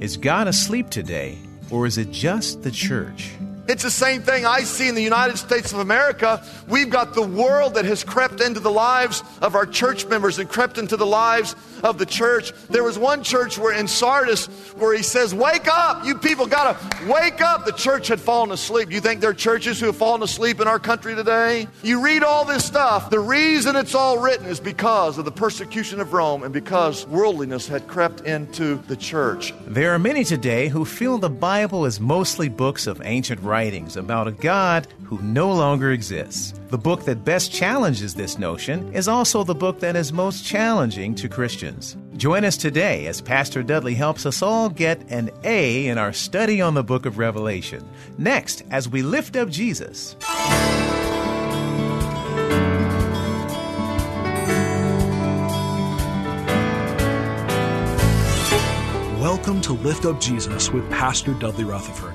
Is God asleep today, or is it just the church? It's the same thing I see in the United States of America. We've got the world that has crept into the lives of our church members and crept into the lives of the church. There was one church where in Sardis where he says, wake up, you people gotta wake up. The church had fallen asleep. You think there are churches who have fallen asleep in our country today? You read all this stuff. The reason it's all written is because of the persecution of Rome and because worldliness had crept into the church. There are many today who feel the Bible is mostly books of ancient writings about a God who no longer exists. The book that best challenges this notion is also the book that is most challenging to Christians. Join us today as Pastor Dudley helps us all get an A in our study on the book of Revelation. Next, as we lift up Jesus. Welcome to Lift Up Jesus with Pastor Dudley Rutherford.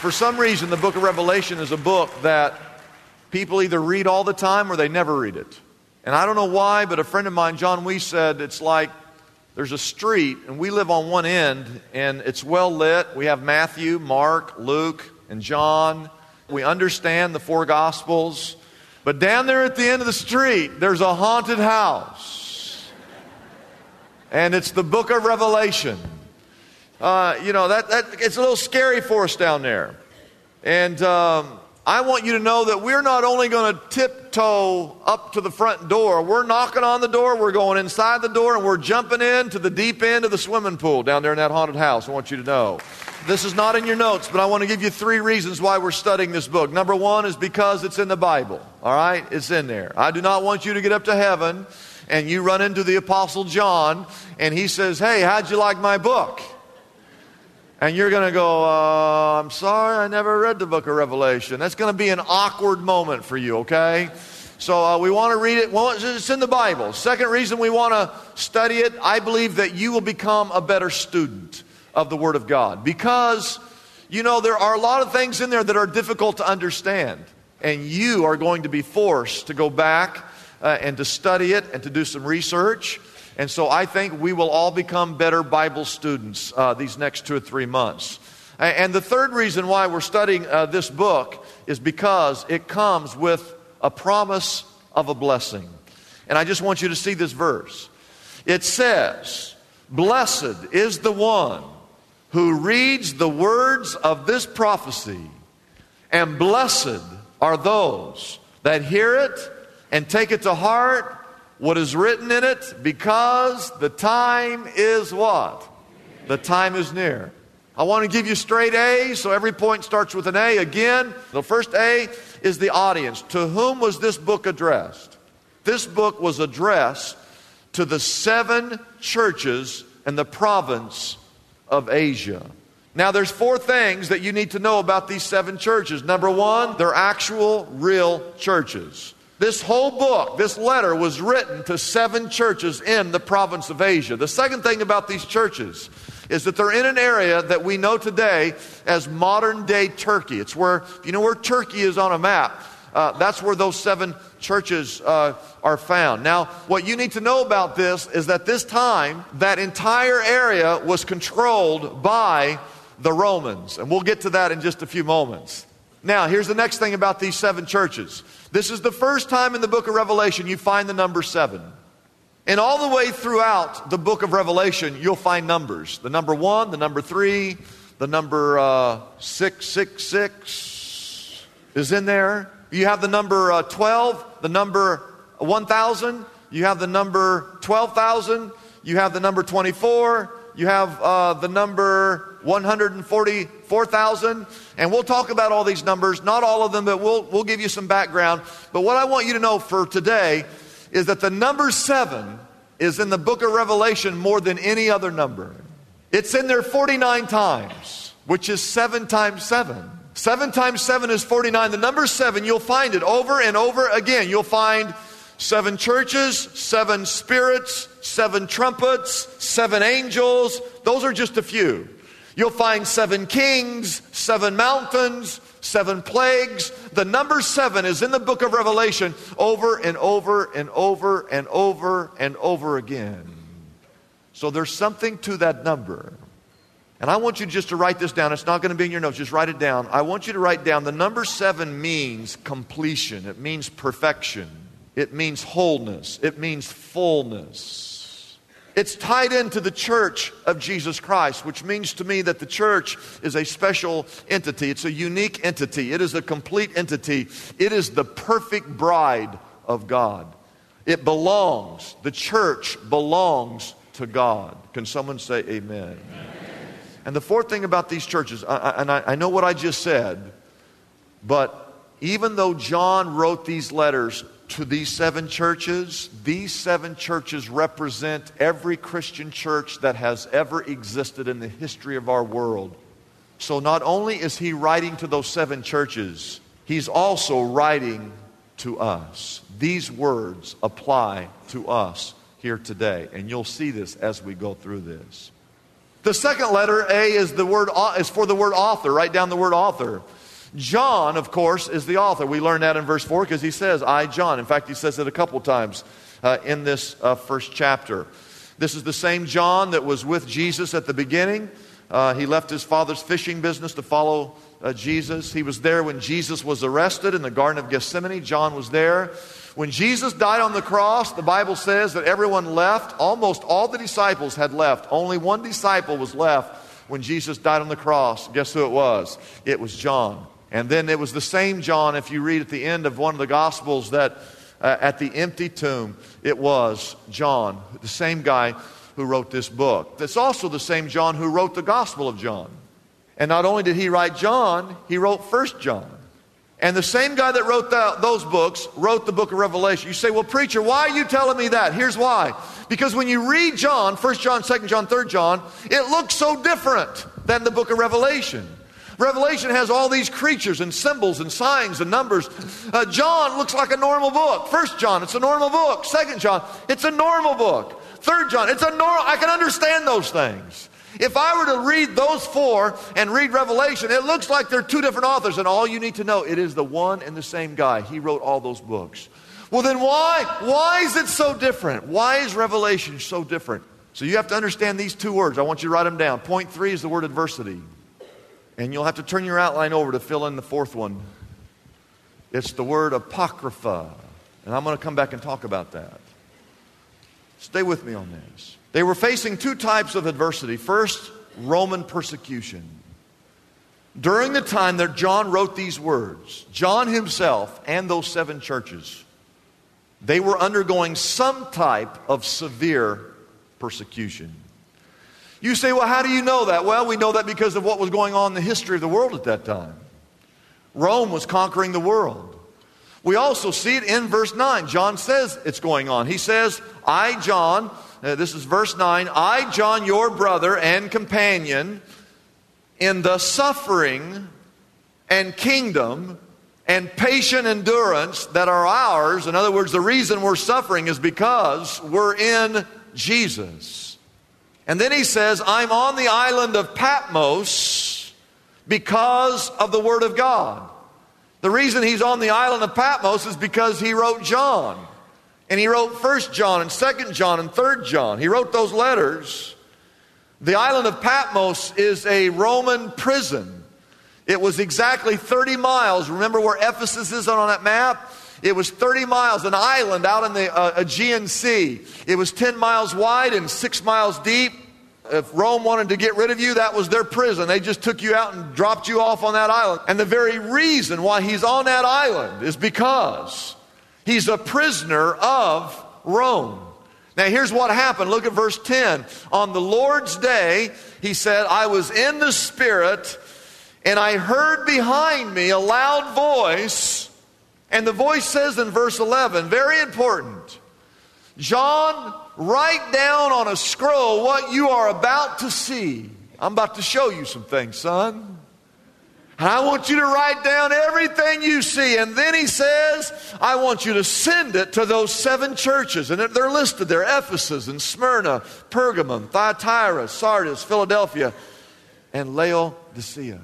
For some reason, the book of Revelation is a book that people either read all the time or they never read it. And I don't know why, but a friend of mine, John Wee, said it's like there's a street and we live on one end and it's well lit. We have Matthew, Mark, Luke, and John. We understand the four Gospels. But down there at the end of the street, there's a haunted house. And it's the book of Revelation. That it's a little scary for us down there. And I want you to know that we're not only going to tiptoe up to the front door, we're knocking on the door, we're going inside the door, and we're jumping into the deep end of the swimming pool down there in that haunted house. I want you to know. This is not in your notes, but I want to give you 3 reasons why we're studying this book. Number 1 is because it's in the Bible, all right? It's in there. I do not want you to get up to heaven and you run into the Apostle John and he says, hey, how'd you like my book? And you're going to go, I'm sorry, I never read the book of Revelation. That's going to be an awkward moment for you, okay? So we want to read it. Well, it's in the Bible. Second reason we want to study it, I believe that you will become a better student of the Word of God. Because, there are a lot of things in there that are difficult to understand. And you are going to be forced to go back and to study it and to do some research. And so I think we will all become better Bible students these next 2 or 3 months. And the third reason why we're studying this book is because it comes with a promise of a blessing. And I just want you to see this verse. It says, blessed is the one who reads the words of this prophecy, and blessed are those that hear it and take it to heart, what is written in it, because the time is what? The time is near. I want to give you straight A's, so every point starts with an A. Again, the first A is the audience. To whom was this book addressed? This book was addressed to the 7 churches in the province of Asia. Now, there's 4 things that you need to know about these 7 churches. Number 1, they're actual, real churches. This whole book, this letter, was written to 7 churches in the province of Asia. The second thing about these churches is that they're in an area that we know today as modern-day Turkey. It's where, if you know where Turkey is on a map, that's where those 7 churches are found. Now, what you need to know about this is that this time, that entire area was controlled by the Romans. And we'll get to that in just a few moments. Now, here's the next thing about these 7 churches. This is the first time in the book of Revelation you find the number 7. And all the way throughout the book of Revelation, you'll find numbers. The number 1, the number 3, the number 666 is in there. You have the number 12, the number 1,000. You have the number 12,000. You have the number 24. You have the number 144,000. And we'll talk about all these numbers. Not all of them, but we'll give you some background. But what I want you to know for today is that the number 7 is in the book of Revelation more than any other number. It's in there 49 times, which is 7 times 7. 7 times 7 is 49. The number 7, you'll find it over and over again. You'll find 7 churches, 7 spirits, 7 trumpets, 7 angels. Those are just a few. You'll find 7 kings, 7 mountains, 7 plagues. The number 7 is in the book of Revelation over and over and over and over and over again. So there's something to that number. And I want you just to write this down. It's not going to be in your notes. Just write it down. I want you to write down the number 7 means completion. It means perfection. It means wholeness. It means fullness. It's tied into the church of Jesus Christ, which means to me that the church is a special entity. It's a unique entity. It is a complete entity. It is the perfect bride of God. It belongs. The church belongs to God. Can someone say amen? Amen. And the fourth thing about these churches, I know what I just said, but even though John wrote these letters to these 7 churches represent every Christian church that has ever existed in the history of our world. So not only is he writing to those 7 churches, he's also writing to us. These words apply to us here today, and you'll see this as we go through this. The second letter, A, is for the word author. Write down the word author. John, of course, is the author. We learn that in verse 4 because he says, I, John. In fact, he says it a couple times in this first chapter. This is the same John that was with Jesus at the beginning. He left his father's fishing business to follow Jesus. He was there when Jesus was arrested in the Garden of Gethsemane. John was there. When Jesus died on the cross, the Bible says that everyone left. Almost all the disciples had left. Only one disciple was left when Jesus died on the cross. Guess who it was? It was John. And then it was the same John, if you read at the end of one of the Gospels, that at the empty tomb, it was John, the same guy who wrote this book. It's also the same John who wrote the Gospel of John. And not only did he write John, he wrote 1 John. And the same guy that wrote those books wrote the book of Revelation. You say, well, preacher, why are you telling me that? Here's why. Because when you read John, 1 John, 2 John, 3 John, it looks so different than the book of Revelation. Revelation has all these creatures and symbols and signs and numbers. John looks like a normal book. 1 John, it's a normal book. 2 John, it's a normal book. 3 John, it's a normal. I can understand those things. If I were to read those 4 and read Revelation, it looks like they're 2 different authors, and all you need to know, it is the one and the same guy. He wrote all those books. Well, then why is it so different? Why is Revelation so different? So you have to understand these 2 words. I want you to write them down. Point 3 is the word adversity. And you'll have to turn your outline over to fill in the 4th one. It's the word apocrypha. And I'm going to come back and talk about that. Stay with me on this. They were facing 2 types of adversity. First, Roman persecution. During the time that John wrote these words, John himself and those 7 churches, they were undergoing some type of severe persecution. You say, well, how do you know that? Well, we know that because of what was going on in the history of the world at that time. Rome was conquering the world. We also see it in verse 9. John says it's going on. He says, I, John... this is verse 9. I, John, your brother and companion, in the suffering and kingdom and patient endurance that are ours. In other words, the reason we're suffering is because we're in Jesus. And then he says, I'm on the island of Patmos because of the Word of God. The reason he's on the island of Patmos is because he wrote John. And he wrote 1 John and 2 John and 3 John. He wrote those letters. The island of Patmos is a Roman prison. It was exactly 30 miles. Remember where Ephesus is on that map? It was 30 miles, an island out in the Aegean Sea. It was 10 miles wide and 6 miles deep. If Rome wanted to get rid of you, that was their prison. They just took you out and dropped you off on that island. And the very reason why he's on that island is because he's a prisoner of Rome. Now here's what happened. Look at verse 10. On the Lord's day, he said, I was in the Spirit, and I heard behind me a loud voice. And the voice says in verse 11, very important, John, write down on a scroll what you are about to see. I'm about to show you some things, son. And I want you to write down everything you see. And then he says, I want you to send it to those 7 churches. And they're listed there, Ephesus and Smyrna, Pergamum, Thyatira, Sardis, Philadelphia, and Laodicea.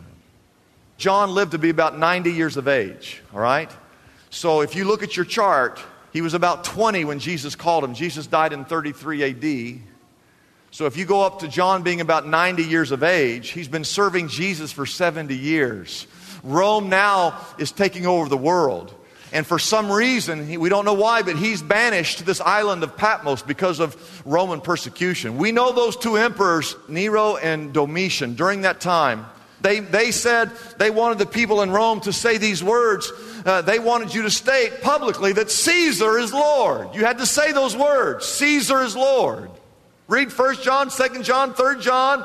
John lived to be about 90 years of age, all right? So if you look at your chart, he was about 20 when Jesus called him. Jesus died in 33 A.D. So if you go up to John being about 90 years of age, he's been serving Jesus for 70 years. Rome now is taking over the world. And for some reason, we don't know why, but he's banished to this island of Patmos because of Roman persecution. We know those two emperors, Nero and Domitian, during that time, they said they wanted the people in Rome to say these words. They wanted you to state publicly that Caesar is Lord. You had to say those words, Caesar is Lord. Read 1 John, 2 John, 3 John.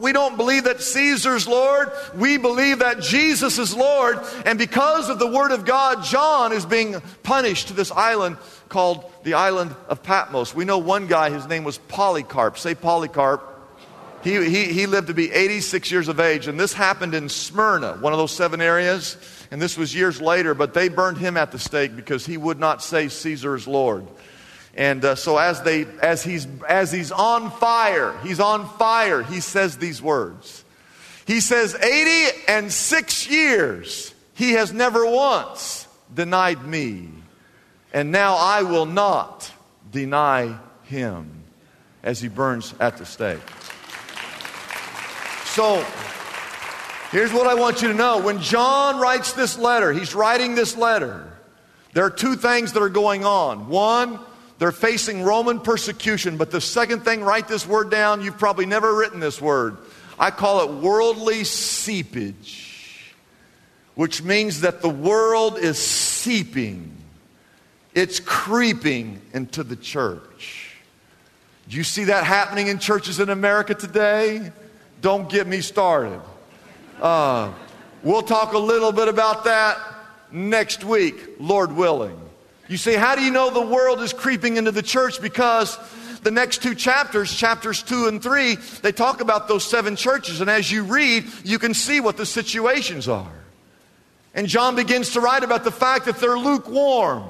We don't believe that Caesar's Lord. We believe that Jesus is Lord. And because of the Word of God, John is being punished to this island called the island of Patmos. We know one guy, his name was Polycarp. Say Polycarp. He lived to be 86 years of age. And this happened in Smyrna, one of those 7 areas. And this was years later, but they burned him at the stake because he would not say Caesar is Lord. And so as he's on fire, he says these words. He says, 86 years, he has never once denied me. And now I will not deny him, as he burns at the stake. So here's what I want you to know. When John writes this letter, he's writing this letter. There are 2 things that are going on. One, they're facing Roman persecution. But the second thing, write this word down. You've probably never written this word. I call it worldly seepage, which means that the world is seeping. It's creeping into the church. Do you see that happening in churches in America today? Don't get me started. We'll talk a little bit about that next week, Lord willing. You see, how do you know the world is creeping into the church? Because the next 2 chapters, chapters 2 and 3, they talk about those 7 churches. And as you read, you can see what the situations are. And John begins to write about the fact that they're lukewarm.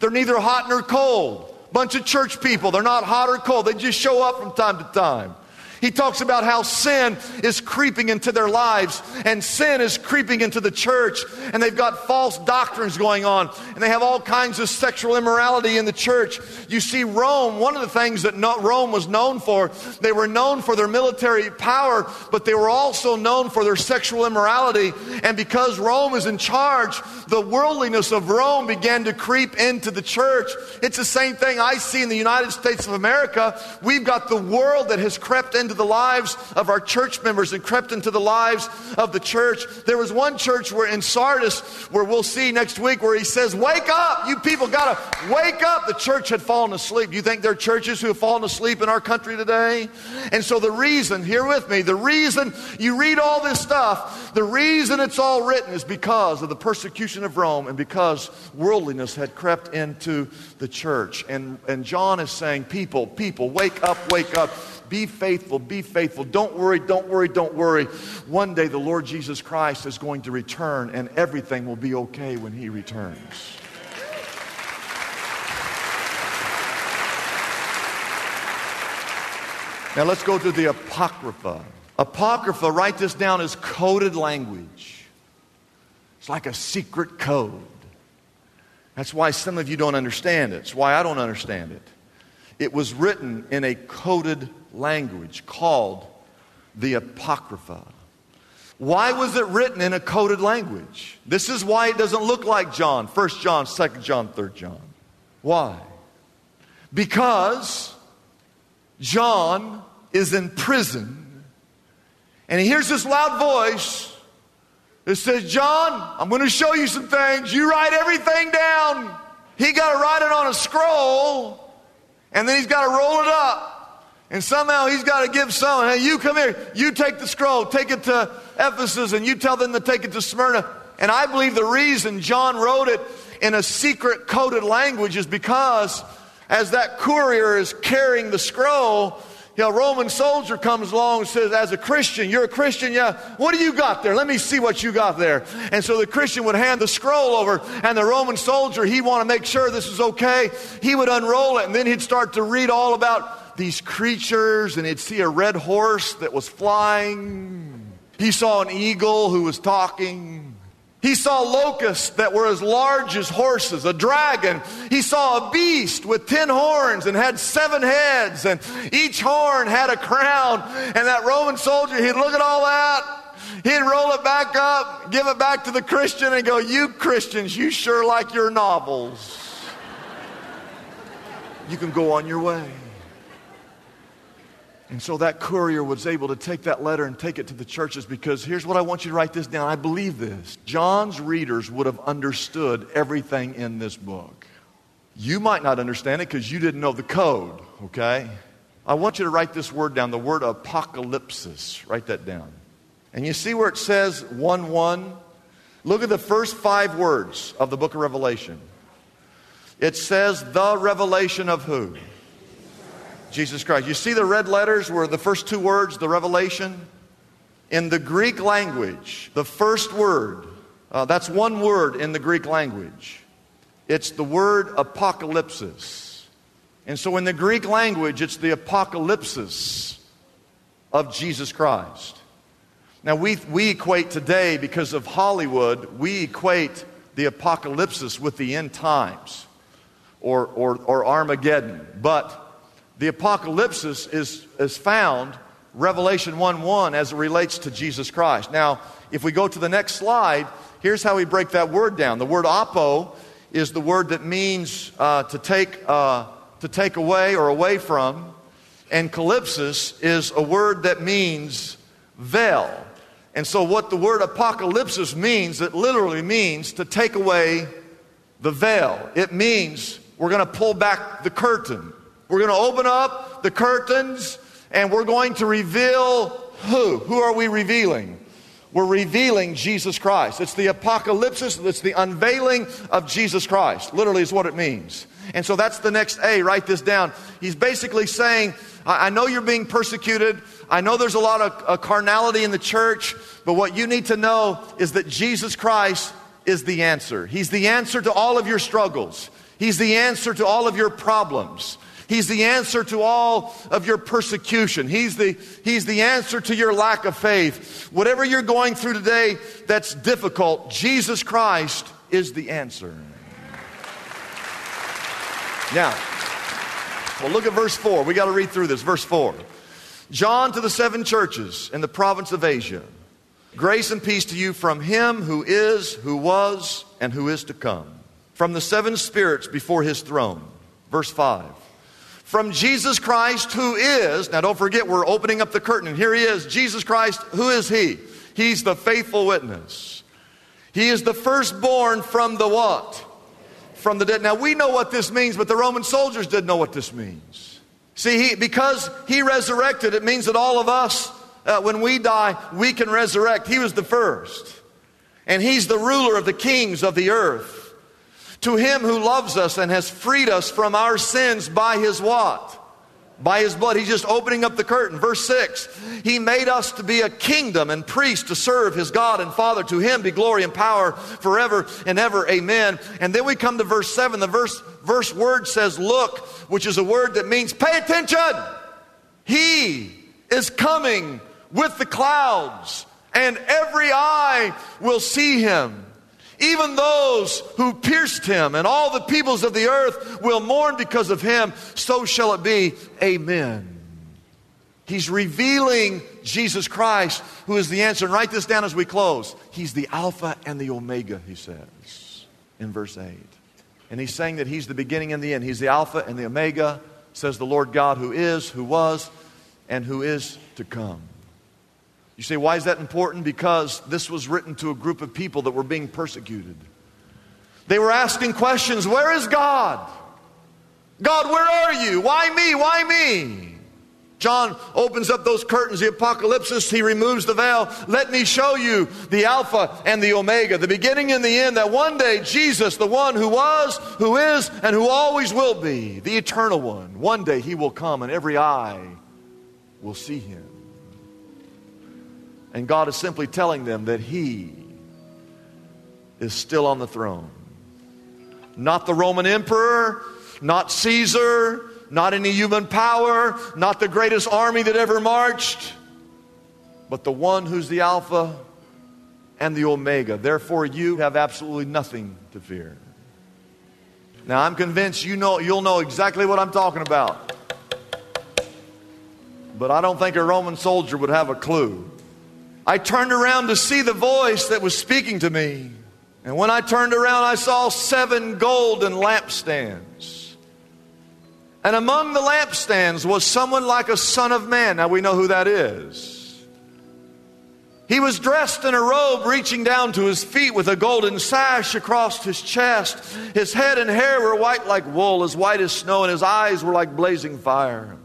They're neither hot nor cold. Bunch of church people. They're not hot or cold. They just show up from time to time. He talks about how sin is creeping into their lives, and sin is creeping into the church, and they've got false doctrines going on, and they have all kinds of sexual immorality in the church. You see, Rome, one of the things that Rome was known for, they were known for their military power, but they were also known for their sexual immorality. And because Rome is in charge, the worldliness of Rome began to creep into the church. It's the same thing I see in the United States of America. We've got the world that has crept into the lives of our church members and crept into the lives of the church. There was one church where in Sardis, where we'll see next week, where he says, wake up, you people gotta wake up. The church had fallen asleep. Do you think there are churches who have fallen asleep in our country today? And so the reason, here with me, the reason you read all this stuff, the reason it's all written is because of the persecution of Rome and because worldliness had crept into the church. And John is saying, people, wake up, wake up. Be faithful, be faithful. Don't worry, don't worry, don't worry. One day the Lord Jesus Christ is going to return and everything will be okay when he returns. Now let's go to the Apocrypha. Apocrypha, write this down, is coded language. It's like a secret code. That's why some of you don't understand it. It's why I don't understand it. It was written in a coded language called the Apocrypha. Why was it written in a coded language? This is why it doesn't look like John, 1 John, 2 John, 3 John. Why? Because John is in prison, and he hears this loud voice that says, John, I'm going to show you some things. You write everything down. He got to write it on a scroll, and then he's got to roll it up. And somehow he's got to give someone, hey, you come here, you take the scroll, take it to Ephesus, and you tell them to take it to Smyrna. And I believe the reason John wrote it in a secret coded language is because as that courier is carrying the scroll, you know, a Roman soldier comes along and says, as a Christian, you're a Christian, yeah, what do you got there? Let me see what you got there. And so the Christian would hand the scroll over, and the Roman soldier, he wanted to make sure this was okay. He would unroll it, and then he'd start to read all about these creatures, and he'd see a red horse that was flying. He saw an eagle who was talking. He saw locusts that were as large as horses, a dragon. He saw a beast with 10 horns and had 7 heads, and each horn had a crown. And that Roman soldier, he'd look at all that, he'd roll it back up, give it back to the Christian, and go, you Christians, you sure like your novels. You can go on your way. And so that courier was able to take that letter and take it to the churches, because here's what I want you to write this down. I believe this. John's readers would have understood everything in this book. You might not understand it because you didn't know the code, okay? I want you to write this word down, the word apocalypsis. Write that down. And you see where it says 1-1? Look at the first 5 words of the book of Revelation. It says the revelation of who? Jesus Christ. You see the red letters were the first 2 words, the revelation? In the Greek language, the first word, that's 1 word in the Greek language. It's the word apocalypsis. And so in the Greek language, it's the apocalypsis of Jesus Christ. Now we equate today, because of Hollywood, we equate the apocalypsis with the end times or Armageddon. But the apocalypsis is found, Revelation 1:1, as it relates to Jesus Christ. Now, if we go to the next slide, here's how we break that word down. The word apo is the word that means to take away or away from, and calypsis is a word that means veil. And so what the word apocalypsis means, it literally means to take away the veil. It means we're going to pull back the curtain. We're going to open up the curtains, and we're going to reveal who? Who are we revealing? We're revealing Jesus Christ. It's the apocalypsis. It's the unveiling of Jesus Christ. Literally is what it means. And so that's the next A. Write this down. He's basically saying, I know you're being persecuted. I know there's a lot of carnality in the church, but what you need to know is that Jesus Christ is the answer. He's the answer to all of your struggles. He's the answer to all of your problems. He's the answer to all of your persecution. He's the answer to your lack of faith. Whatever you're going through today that's difficult, Jesus Christ is the answer. Now, well, look at verse 4. We got to read through this. Verse 4. John to the 7 churches in the province of Asia. Grace and peace to you from him who is, who was, and who is to come. From the 7 spirits before his throne. Verse 5. From Jesus Christ who is, now don't forget we're opening up the curtain, and here he is, Jesus Christ, who is he? He's the faithful witness. He is the firstborn from the what? From the dead. Now we know what this means, but the Roman soldiers didn't know what this means. See, because he resurrected, it means that all of us, when we die, we can resurrect. He was the first. And he's the ruler of the kings of the earth. To him who loves us and has freed us from our sins by his what? By his blood. He's just opening up the curtain. Verse 6, he made us to be a kingdom and priest to serve his God and Father. To him be glory and power forever and ever. Amen. And then we come to verse 7. The verse word says look, which is a word that means pay attention. He is coming with the clouds, and every eye will see him. Even those who pierced him, and all the peoples of the earth will mourn because of him. So shall it be. Amen. He's revealing Jesus Christ, who is the answer. And write this down as we close. He's the Alpha and the Omega, he says in verse 8. And he's saying that he's the beginning and the end. He's the Alpha and the Omega, says the Lord God, who is, who was, and who is to come. You say, why is that important? Because this was written to a group of people that were being persecuted. They were asking questions. Where is God? God, where are you? Why me? Why me? John opens up those curtains, the apocalypse, he removes the veil. Let me show you the Alpha and the Omega, the beginning and the end, that one day Jesus, the one who was, who is, and who always will be, the eternal one day he will come and every eye will see him. And God is simply telling them that he is still on the throne. Not the Roman emperor, not Caesar, not any human power, not the greatest army that ever marched, but the one who's the Alpha and the Omega. Therefore, you have absolutely nothing to fear. Now, I'm convinced you'll know exactly what I'm talking about. But I don't think a Roman soldier would have a clue. I turned around to see the voice that was speaking to me. And when I turned around, I saw 7 golden lampstands. And among the lampstands was someone like a son of man. Now we know who that is. He was dressed in a robe reaching down to his feet with a golden sash across his chest. His head and hair were white like wool, as white as snow, and his eyes were like blazing fire.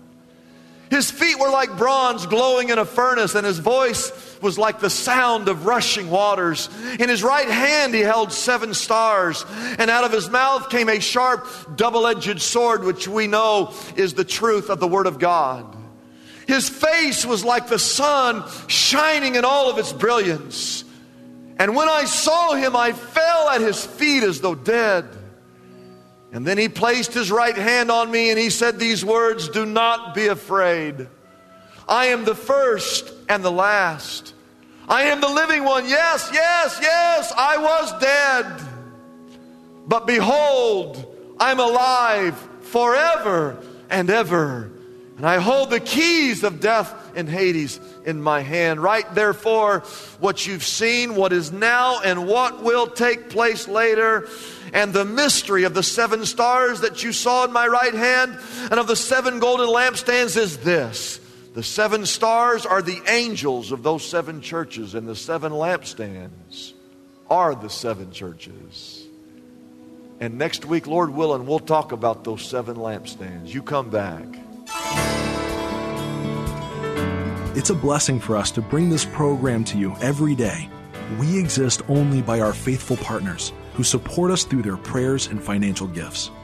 His feet were like bronze glowing in a furnace, and his voice was like the sound of rushing waters. In his right hand he held 7 stars, and out of his mouth came a sharp, double-edged sword, which we know is the truth of the Word of God. His face was like the sun, shining in all of its brilliance. And when I saw him, I fell at his feet as though dead. And then he placed his right hand on me, and he said these words, "Do not be afraid. I am the first and the last. I am the living one. Yes, yes, yes, I was dead. But behold, I'm alive forever and ever. And I hold the keys of death and Hades in my hand. Write therefore what you've seen, what is now, and what will take place later. And the mystery of the 7 stars that you saw in my right hand and of the 7 golden lampstands is this. The 7 stars are the angels of those 7 churches, and the 7 lampstands are the 7 churches." And next week, Lord willing, we'll talk about those 7 lampstands. You come back. It's a blessing for us to bring this program to you every day. We exist only by our faithful partners who support us through their prayers and financial gifts.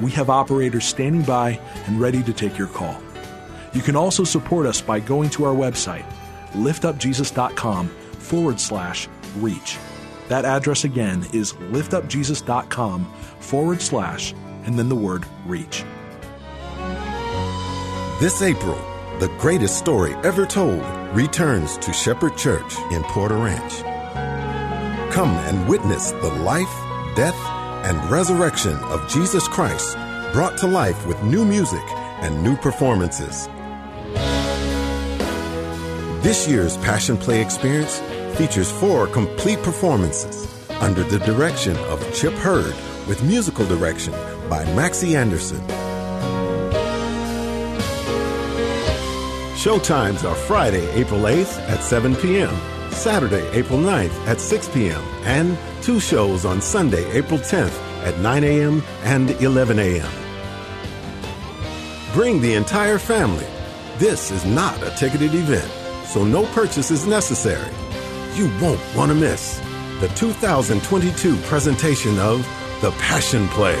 We have operators standing by and ready to take your call. You can also support us by going to our website, liftupjesus.com/reach. That address again is liftupjesus.com/ and then the word reach. This April, the greatest story ever told returns to Shepherd Church in Porter Ranch. Come and witness the life, death, and resurrection of Jesus Christ, brought to life with new music and new performances. This year's Passion Play experience features 4 complete performances under the direction of Chip Hurd, with musical direction by Maxie Anderson. Showtimes are Friday, April 8th at 7 p.m., Saturday, April 9th at 6 p.m., and 2 shows on Sunday, April 10th at 9 a.m. and 11 a.m. Bring the entire family. This is not a ticketed event, so no purchase is necessary. You won't want to miss the 2022 presentation of The Passion Play.